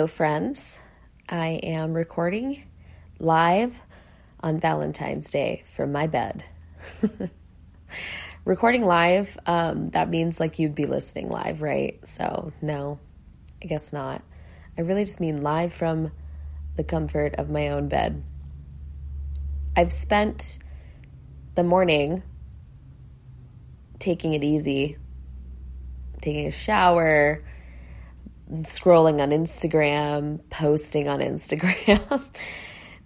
Hello, friends. I am recording live on Valentine's Day from my bed. Recording live, that means like you'd be listening live, right? So no, I guess not. I really just mean live from the comfort of my own bed. I've spent the morning taking it easy, taking a shower, scrolling on Instagram, posting on Instagram.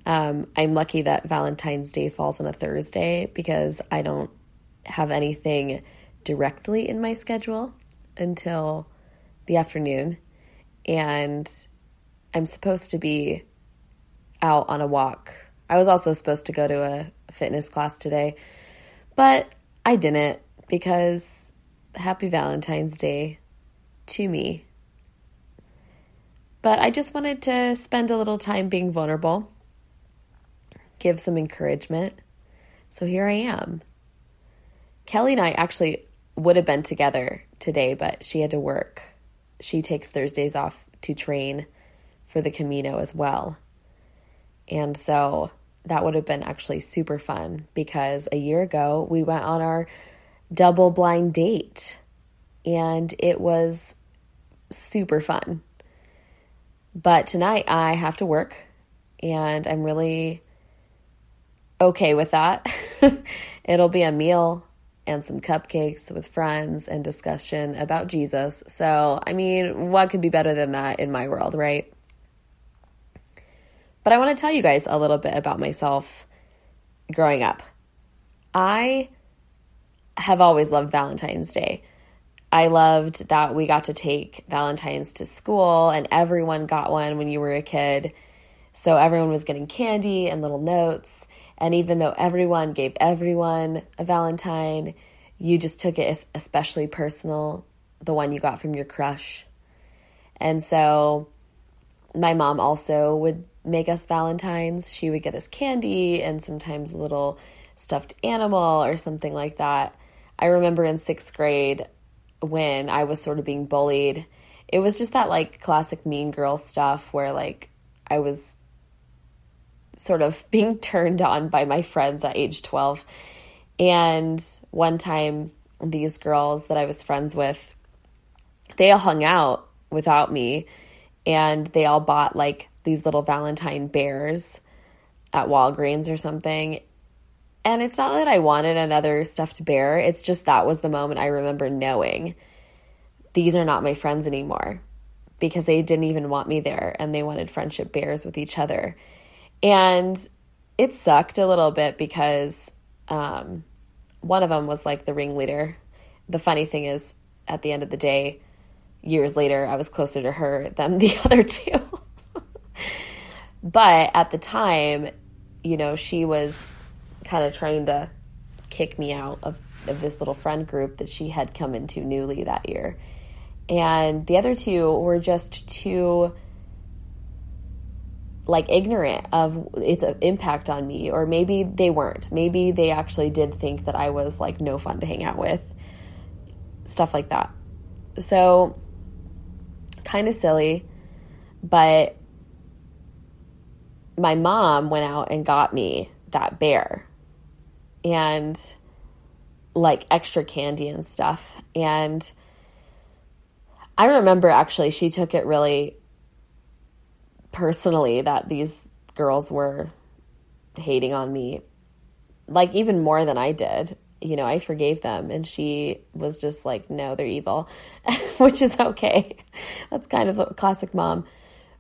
I'm lucky that Valentine's Day falls on a Thursday because I don't have anything directly in my schedule until the afternoon. And I'm supposed to be out on a walk. I was also supposed to go to a fitness class today, but I didn't because happy Valentine's Day to me. But I just wanted to spend a little time being vulnerable, give some encouragement. So here I am. Kelly and I actually would have been together today, but she had to work. She takes Thursdays off to train for the Camino as well. And so that would have been actually super fun because a year ago we went on our double blind date and it was super fun. But tonight I have to work and I'm really okay with that. It'll be a meal and some cupcakes with friends and discussion about Jesus. So, I mean, what could be better than that in my world, right? But I want to tell you guys a little bit about myself growing up. I have always loved Valentine's Day. I loved that we got to take Valentines to school and everyone got one when you were a kid. So everyone was getting candy and little notes. And even though everyone gave everyone a Valentine, you just took it as especially personal, the one you got from your crush. And so my mom also would make us Valentines. She would get us candy and sometimes a little stuffed animal or something like that. I remember in sixth grade, when I was sort of being bullied, it was just that like classic mean girl stuff where like I was sort of being turned on by my friends at age 12. And one time these girls that I was friends with, they all hung out without me and they all bought like these little Valentine bears at Walgreens or something. And it's not that I wanted another stuffed bear. It's just that was the moment I remember knowing these are not my friends anymore because they didn't even want me there and they wanted friendship bears with each other. And it sucked a little bit because one of them was like the ringleader. The funny thing is, at the end of the day, years later, I was closer to her than the other two. But at the time, you know, she was kind of trying to kick me out of this little friend group that she had come into newly that year. And the other two were just too like ignorant of its impact on me, or maybe they weren't. Maybe they actually did think that I was like no fun to hang out with, stuff like that. So kind of silly, but my mom went out and got me that bear and like extra candy and stuff. And I remember actually she took it really personally that these girls were hating on me, like even more than I did. You know, I forgave them and she was just like, no, they're evil, which is okay. That's kind of a classic mom.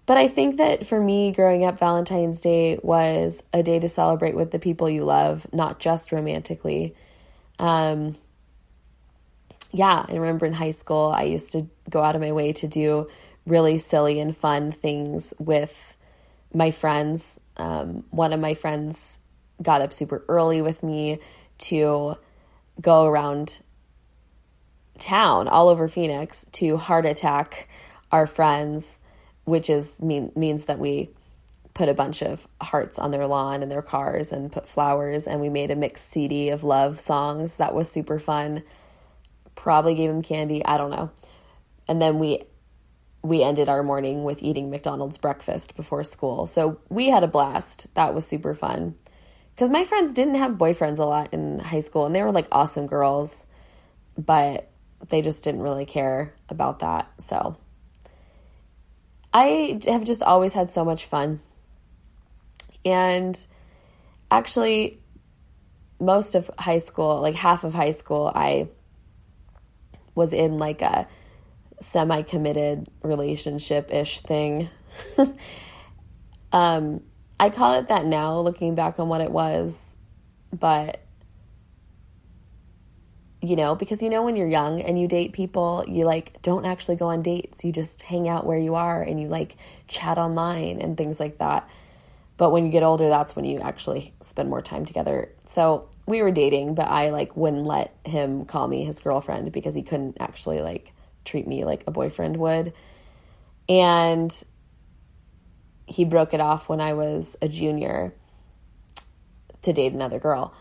But I think that for me growing up, Valentine's Day was a day to celebrate with the people you love, not just romantically. I remember in high school, I used to go out of my way to do really silly and fun things with my friends. One of my friends got up super early with me to go around town all over Phoenix to heart attack our friends, which is means that we put a bunch of hearts on their lawn and their cars and put flowers, and we made a mixed CD of love songs. That was super fun. Probably gave them candy. I don't know. And then we we ended our morning with eating McDonald's breakfast before school. So we had a blast. That was super fun. Because my friends didn't have boyfriends a lot in high school, and they were like awesome girls, but they just didn't really care about that. So I have just always had so much fun. And actually, most of high school, like half of high school, I was in like a semi-committed relationship-ish thing. I call it that now, looking back on what it was, but, you know, because, you know, when you're young and you date people, you, like, don't actually go on dates. You just hang out where you are and you, like, chat online and things like that. But when you get older, that's when you actually spend more time together. So we were dating, but I, like, wouldn't let him call me his girlfriend because he couldn't actually, like, treat me like a boyfriend would. And he broke it off when I was a junior to date another girl.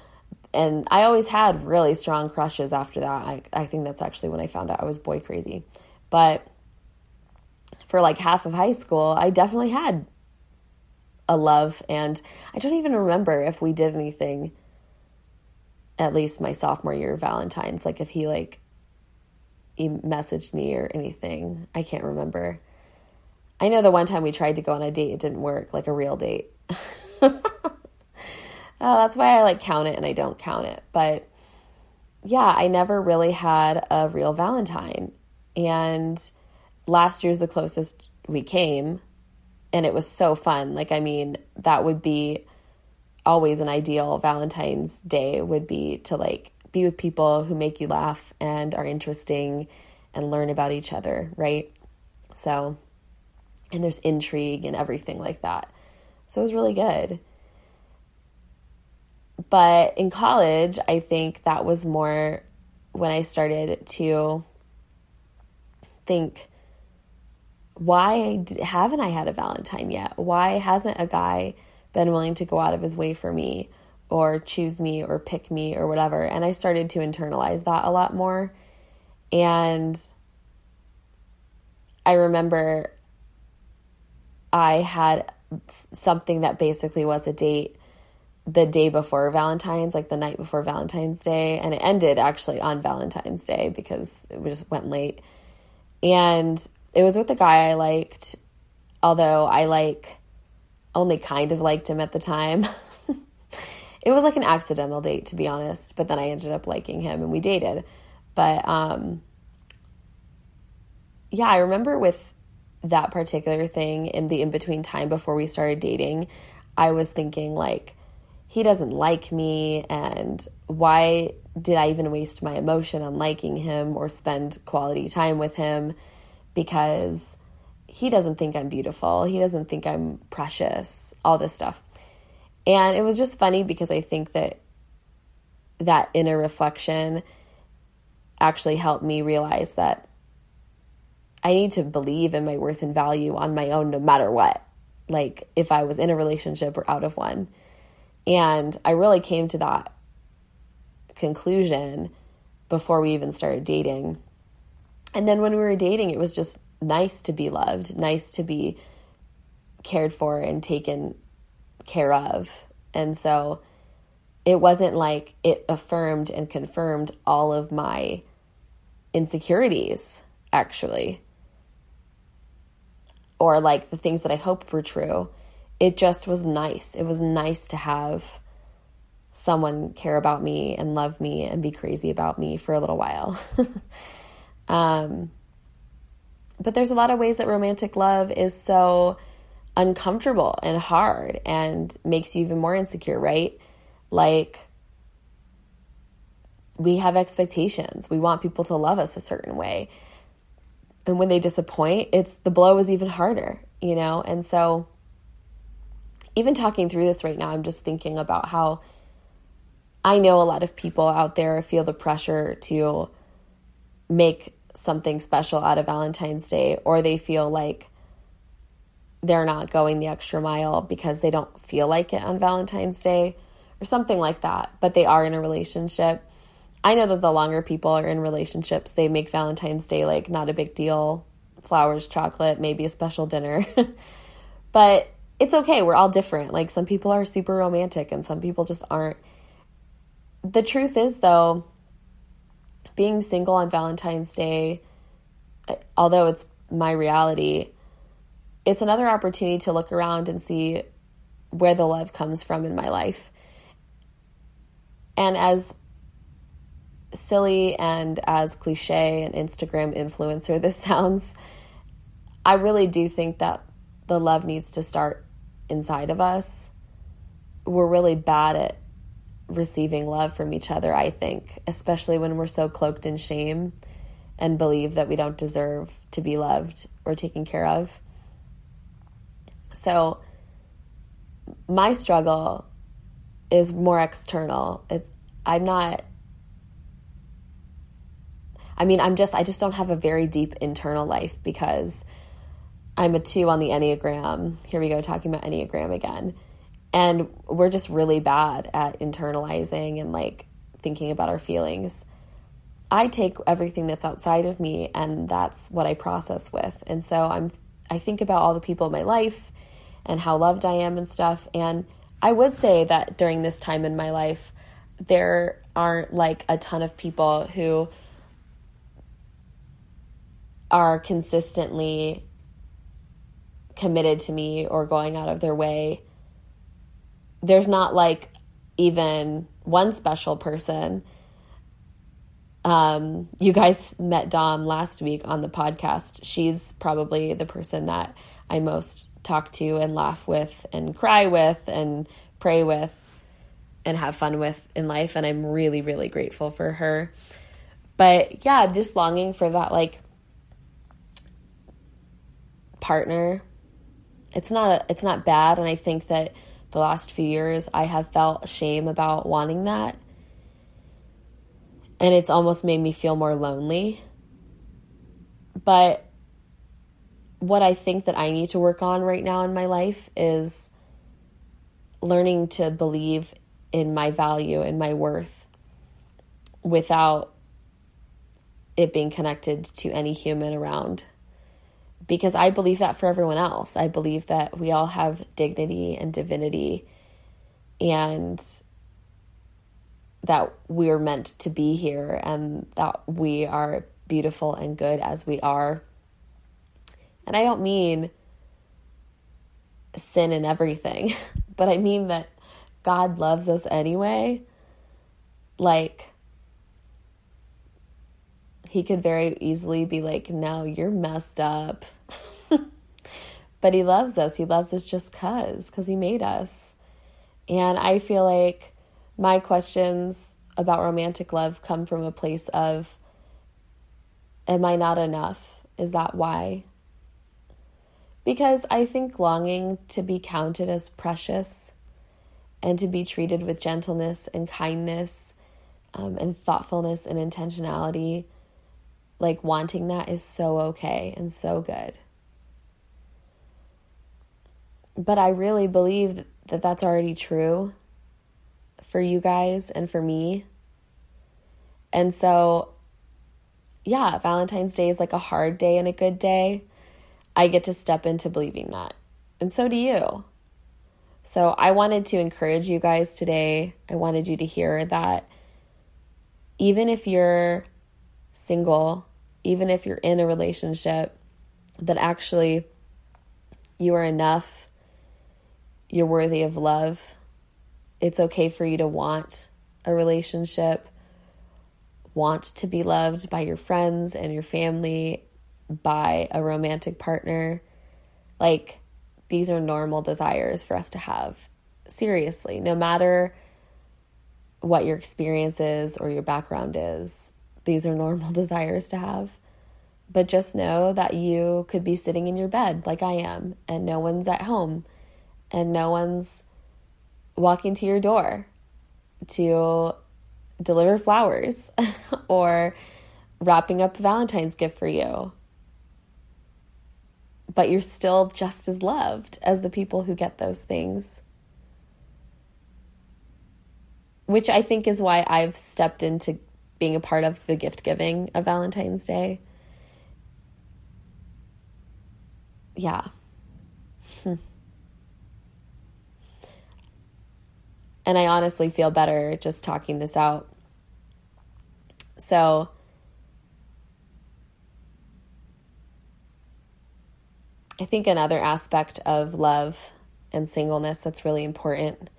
And I always had really strong crushes after that. I think that's actually when I found out I was boy crazy. But for like half of high school, I definitely had a love. And I don't even remember if we did anything, at least my sophomore year Valentine's, like if he like he messaged me or anything. I can't remember. I know the one time we tried to go on a date, it didn't work, like a real date. That's why I like count it and I don't count it. But yeah, I never really had a real Valentine. And last year's the closest we came, and it was so fun. Like, I mean, that would be always an ideal Valentine's Day, would be to like be with people who make you laugh and are interesting and learn about each other, right? So, and there's intrigue and everything like that. So it was really good. But in college, I think that was more when I started to think, why haven't I had a Valentine yet? Why hasn't a guy been willing to go out of his way for me or choose me or pick me or whatever? And I started to internalize that a lot more. And I remember I had something that basically was a date the day before Valentine's, like the night before Valentine's Day. And it ended actually on Valentine's Day because it just went late. And it was with a guy I liked, although I like only kind of liked him at the time. It was like an accidental date, to be honest. But then I ended up liking him and we dated. But yeah, I remember with that particular thing in the in-between time before we started dating, I was thinking like, he doesn't like me, and why did I even waste my emotion on liking him or spend quality time with him? Because he doesn't think I'm beautiful. He doesn't think I'm precious, all this stuff. And it was just funny because I think that that inner reflection actually helped me realize that I need to believe in my worth and value on my own no matter what, like if I was in a relationship or out of one. And I really came to that conclusion before we even started dating. And then when we were dating, it was just nice to be loved, nice to be cared for and taken care of. And so it wasn't like it affirmed and confirmed all of my insecurities, actually, or like the things that I hoped were true. It just was nice. It was nice to have someone care about me and love me and be crazy about me for a little while. But there's a lot of ways that romantic love is so uncomfortable and hard and makes you even more insecure, right? Like, we have expectations. We want people to love us a certain way. And when they disappoint, it's the blow is even harder, you know? And so even talking through this right now, I'm just thinking about how I know a lot of people out there feel the pressure to make something special out of Valentine's Day, or they feel like they're not going the extra mile because they don't feel like it on Valentine's Day or something like that, but they are in a relationship. I know that the longer people are in relationships, they make Valentine's Day like not a big deal flowers, chocolate, maybe a special dinner. But it's okay. We're all different. Like, some people are super romantic and some people just aren't. The truth is, though, being single on Valentine's Day, although it's my reality, it's another opportunity to look around and see where the love comes from in my life. And as silly and as cliche an Instagram influencer this sounds, I really do think that the love needs to start inside of us. We're really bad at receiving love from each other, I think, especially when we're so cloaked in shame and believe that we don't deserve to be loved or taken care of. So my struggle is more external. I just don't have a very deep internal life because I'm a 2 on the Enneagram. Here we go, talking about Enneagram again. And we're just really bad at internalizing and, like, thinking about our feelings. I take everything that's outside of me, and that's what I process with. And so I think about all the people in my life and how loved I am and stuff. And I would say that during this time in my life, there aren't, like, a ton of people who are consistently committed to me or going out of their way. There's not, like, even one special person. You guys met Dom last week on the podcast. She's probably the person that I most talk to and laugh with and cry with and pray with and have fun with in life. And I'm really, really grateful for her. But yeah, just longing for that, like, partner. It's not bad. And I think that the last few years, I have felt shame about wanting that. And it's almost made me feel more lonely. But what I think that I need to work on right now in my life is learning to believe in my value and my worth without it being connected to any human around. Because I believe that for everyone else. I believe that we all have dignity and divinity and that we're meant to be here and that we are beautiful and good as we are. And I don't mean sin and everything, but I mean that God loves us anyway. Like, He could very easily be like, no, you're messed up. But He loves us. He loves us just because He made us. And I feel like my questions about romantic love come from a place of, am I not enough? Is that why? Because I think longing to be counted as precious and to be treated with gentleness and kindness, and thoughtfulness and intentionality, like, wanting that is so okay and so good. But I really believe that that's already true for you guys and for me. And so, yeah, Valentine's Day is like a hard day and a good day. I get to step into believing that. And so do you. So I wanted to encourage you guys today. I wanted you to hear that even if you're single, even if you're in a relationship, that actually you are enough, you're worthy of love. It's okay for you to want a relationship, want to be loved by your friends and your family, by a romantic partner. Like, these are normal desires for us to have. Seriously, no matter what your experience is or your background is, these are normal desires to have. But just know that you could be sitting in your bed like I am, and no one's at home, and no one's walking to your door to deliver flowers or wrapping up a Valentine's gift for you. But you're still just as loved as the people who get those things. Which I think is why I've stepped into being a part of the gift giving of Valentine's Day. yeah. And I honestly feel better just talking this out. So I think another aspect of love and singleness that's really important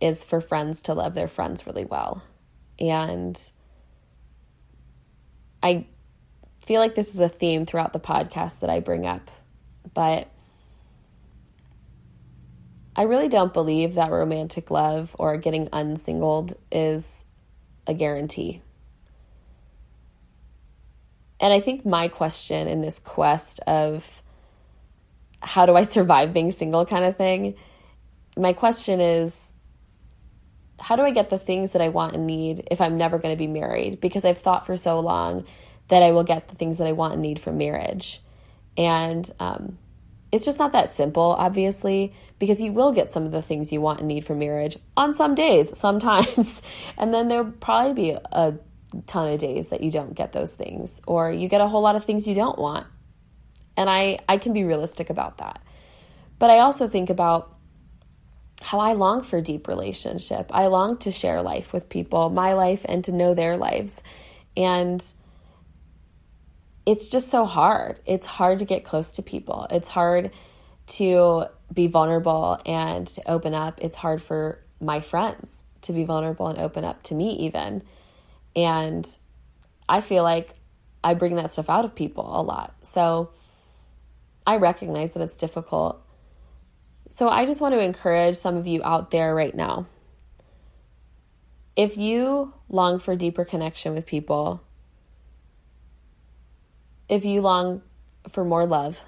is for friends to love their friends really well. And I feel like this is a theme throughout the podcast that I bring up, but I really don't believe that romantic love or getting unsingled is a guarantee. And I think my question in this quest of how do I survive being single kind of thing, my question is, how do I get the things that I want and need if I'm never going to be married? Because I've thought for so long that I will get the things that I want and need from marriage. And it's just not that simple, obviously, because you will get some of the things you want and need from marriage on some days, sometimes. And then there'll probably be a ton of days that you don't get those things, or you get a whole lot of things you don't want. And I can be realistic about that. But I also think about how I long for deep relationship. I long to share life with people, my life, and to know their lives. And it's just so hard. It's hard to get close to people. It's hard to be vulnerable and to open up. It's hard for my friends to be vulnerable and open up to me even. And I feel like I bring that stuff out of people a lot. So I recognize that it's difficult. So I just want to encourage some of you out there right now. If you long for deeper connection with people, if you long for more love,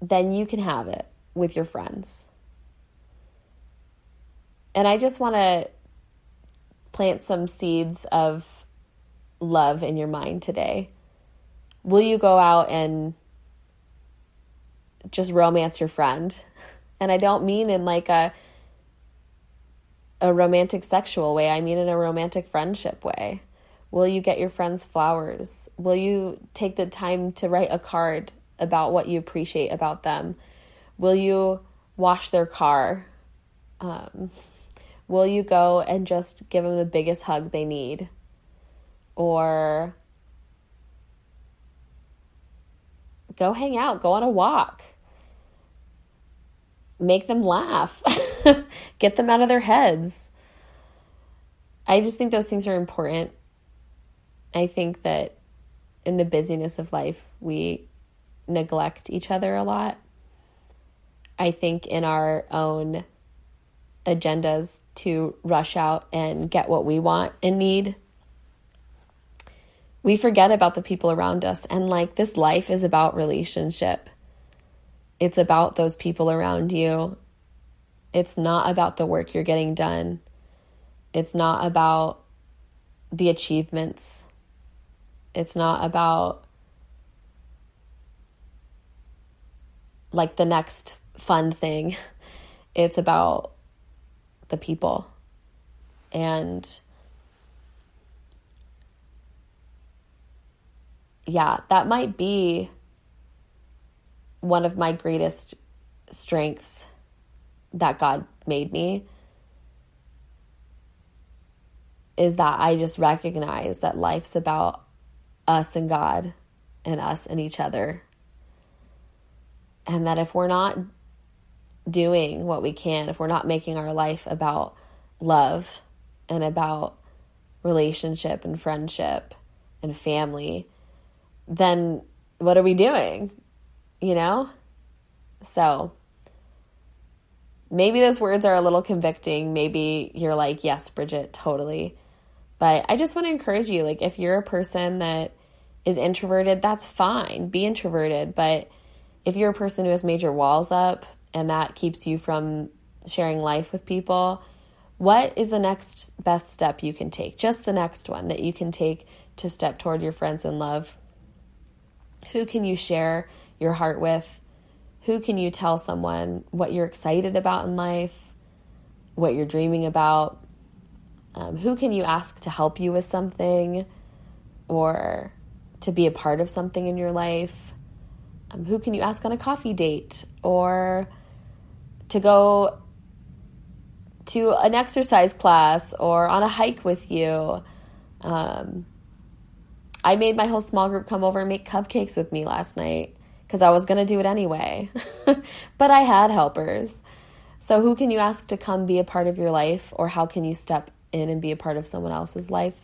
then you can have it with your friends. And I just want to plant some seeds of love in your mind today. Will you go out and just romance your friend? And I don't mean in like a romantic sexual way. I mean in a romantic friendship way. Will you get your friends flowers? Will you take the time to write a card about what you appreciate about them? Will you wash their car? Will you go and just give them the biggest hug they need? Or go hang out, go on a walk. Make them laugh. Get them out of their heads. I just think those things are important. I think that in the busyness of life, we neglect each other a lot. I think in our own agendas to rush out and get what we want and need, we forget about the people around us. And like, this life is about relationship. It's about those people around you. It's not about the work you're getting done. It's not about the achievements. It's not about like the next fun thing. It's about the people. And yeah, that might be one of my greatest strengths that God made me, is that I just recognize that life's about us and God and us and each other. And that if we're not doing what we can, if we're not making our life about love and about relationship and friendship and family, then what are we doing? You know? So maybe those words are a little convicting. Maybe you're like, yes, Bridget, totally. But I just want to encourage you, like, if you're a person that is introverted, that's fine. Be introverted. But if you're a person who has major walls up and that keeps you from sharing life with people, what is the next best step you can take? Just the next one that you can take to step toward your friends in love. Who can you share your heart with? Who can you tell someone what you're excited about in life, what you're dreaming about? Who can you ask to help you with something or to be a part of something in your life? Who can you ask on a coffee date, or to go to an exercise class or on a hike with you? I made my whole small group come over and make cupcakes with me last night because I was going to do it anyway, but I had helpers. So who can you ask to come be a part of your life, or how can you step in and be a part of someone else's life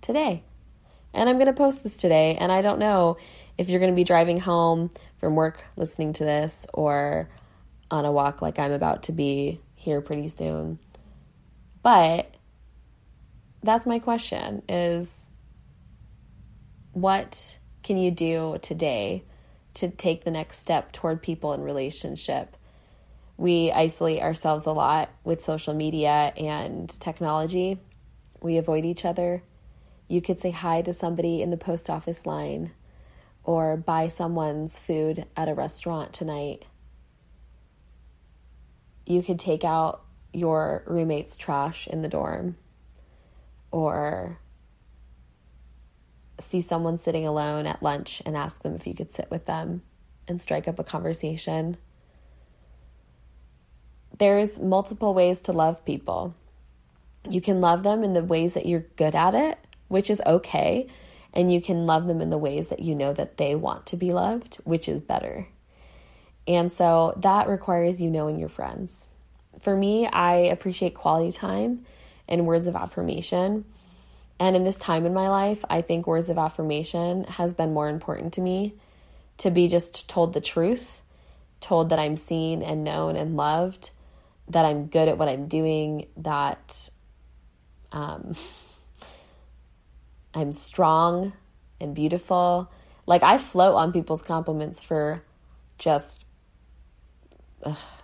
today? And I'm going to post this today, and I don't know if you're going to be driving home from work listening to this, or on a walk like I'm about to be here pretty soon. But that's my question, is what can you do today to take the next step toward people in relationship? We isolate ourselves a lot with social media and technology. We avoid each other. You could say hi to somebody in the post office line, or buy someone's food at a restaurant tonight. You could take out your roommate's trash in the dorm, or see someone sitting alone at lunch and ask them if you could sit with them and strike up a conversation. There's multiple ways to love people. You can love them in the ways that you're good at it, which is okay. And you can love them in the ways that you know that they want to be loved, which is better. And so that requires you knowing your friends. For me, I appreciate quality time and words of affirmation. And in this time in my life, I think words of affirmation has been more important to me, to be just told the truth, told that I'm seen and known and loved, that I'm good at what I'm doing, that I'm strong and beautiful. Like, I float on people's compliments for just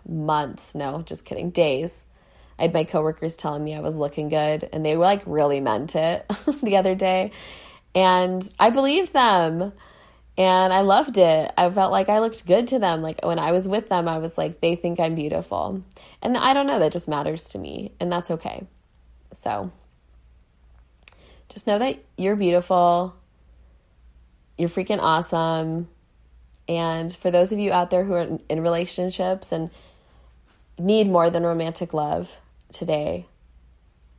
months. No, just kidding. Days. I had my coworkers telling me I was looking good, and they like really meant it the other day. And I believed them, and I loved it. I felt like I looked good to them. Like, when I was with them, I was like, they think I'm beautiful. And I don't know, that just matters to me, and that's okay. So just know that you're beautiful, you're freaking awesome. And for those of you out there who are in relationships and need more than romantic love today,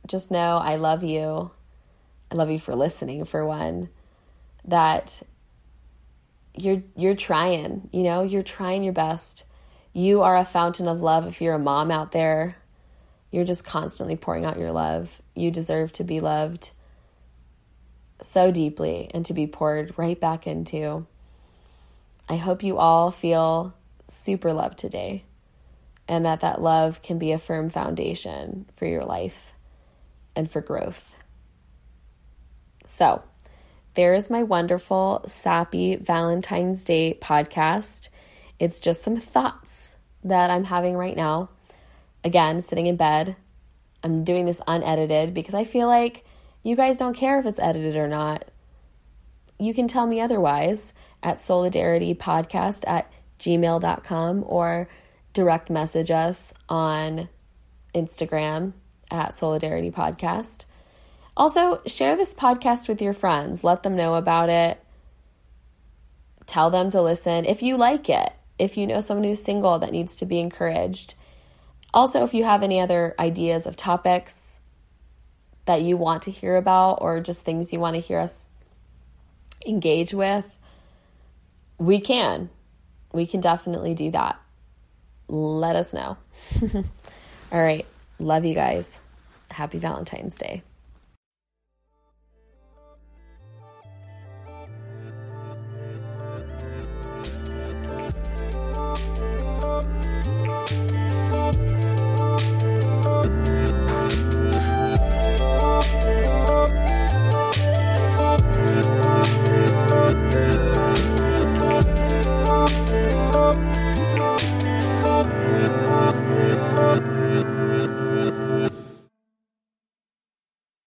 just know I love you. I love you for listening, for one, that you're trying, you know, you're trying your best. You are a fountain of love. If you're a mom out there, you're just constantly pouring out your love. You deserve to be loved so deeply and to be poured right back into. I hope you all feel super loved today, and that love can be a firm foundation for your life and for growth. So there is my wonderful, sappy Valentine's Day podcast. It's just some thoughts that I'm having right now. Again, sitting in bed. I'm doing this unedited because I feel like you guys don't care if it's edited or not. You can tell me otherwise at solidaritypodcast@gmail.com, or direct message us on Instagram at Solidarity Podcast. Also, share this podcast with your friends. Let them know about it. Tell them to listen if you like it, if you know someone who's single that needs to be encouraged. Also, if you have any other ideas of topics that you want to hear about, or just things you want to hear us engage with, we can definitely do that. Let us know. All right. Love you guys. Happy Valentine's Day.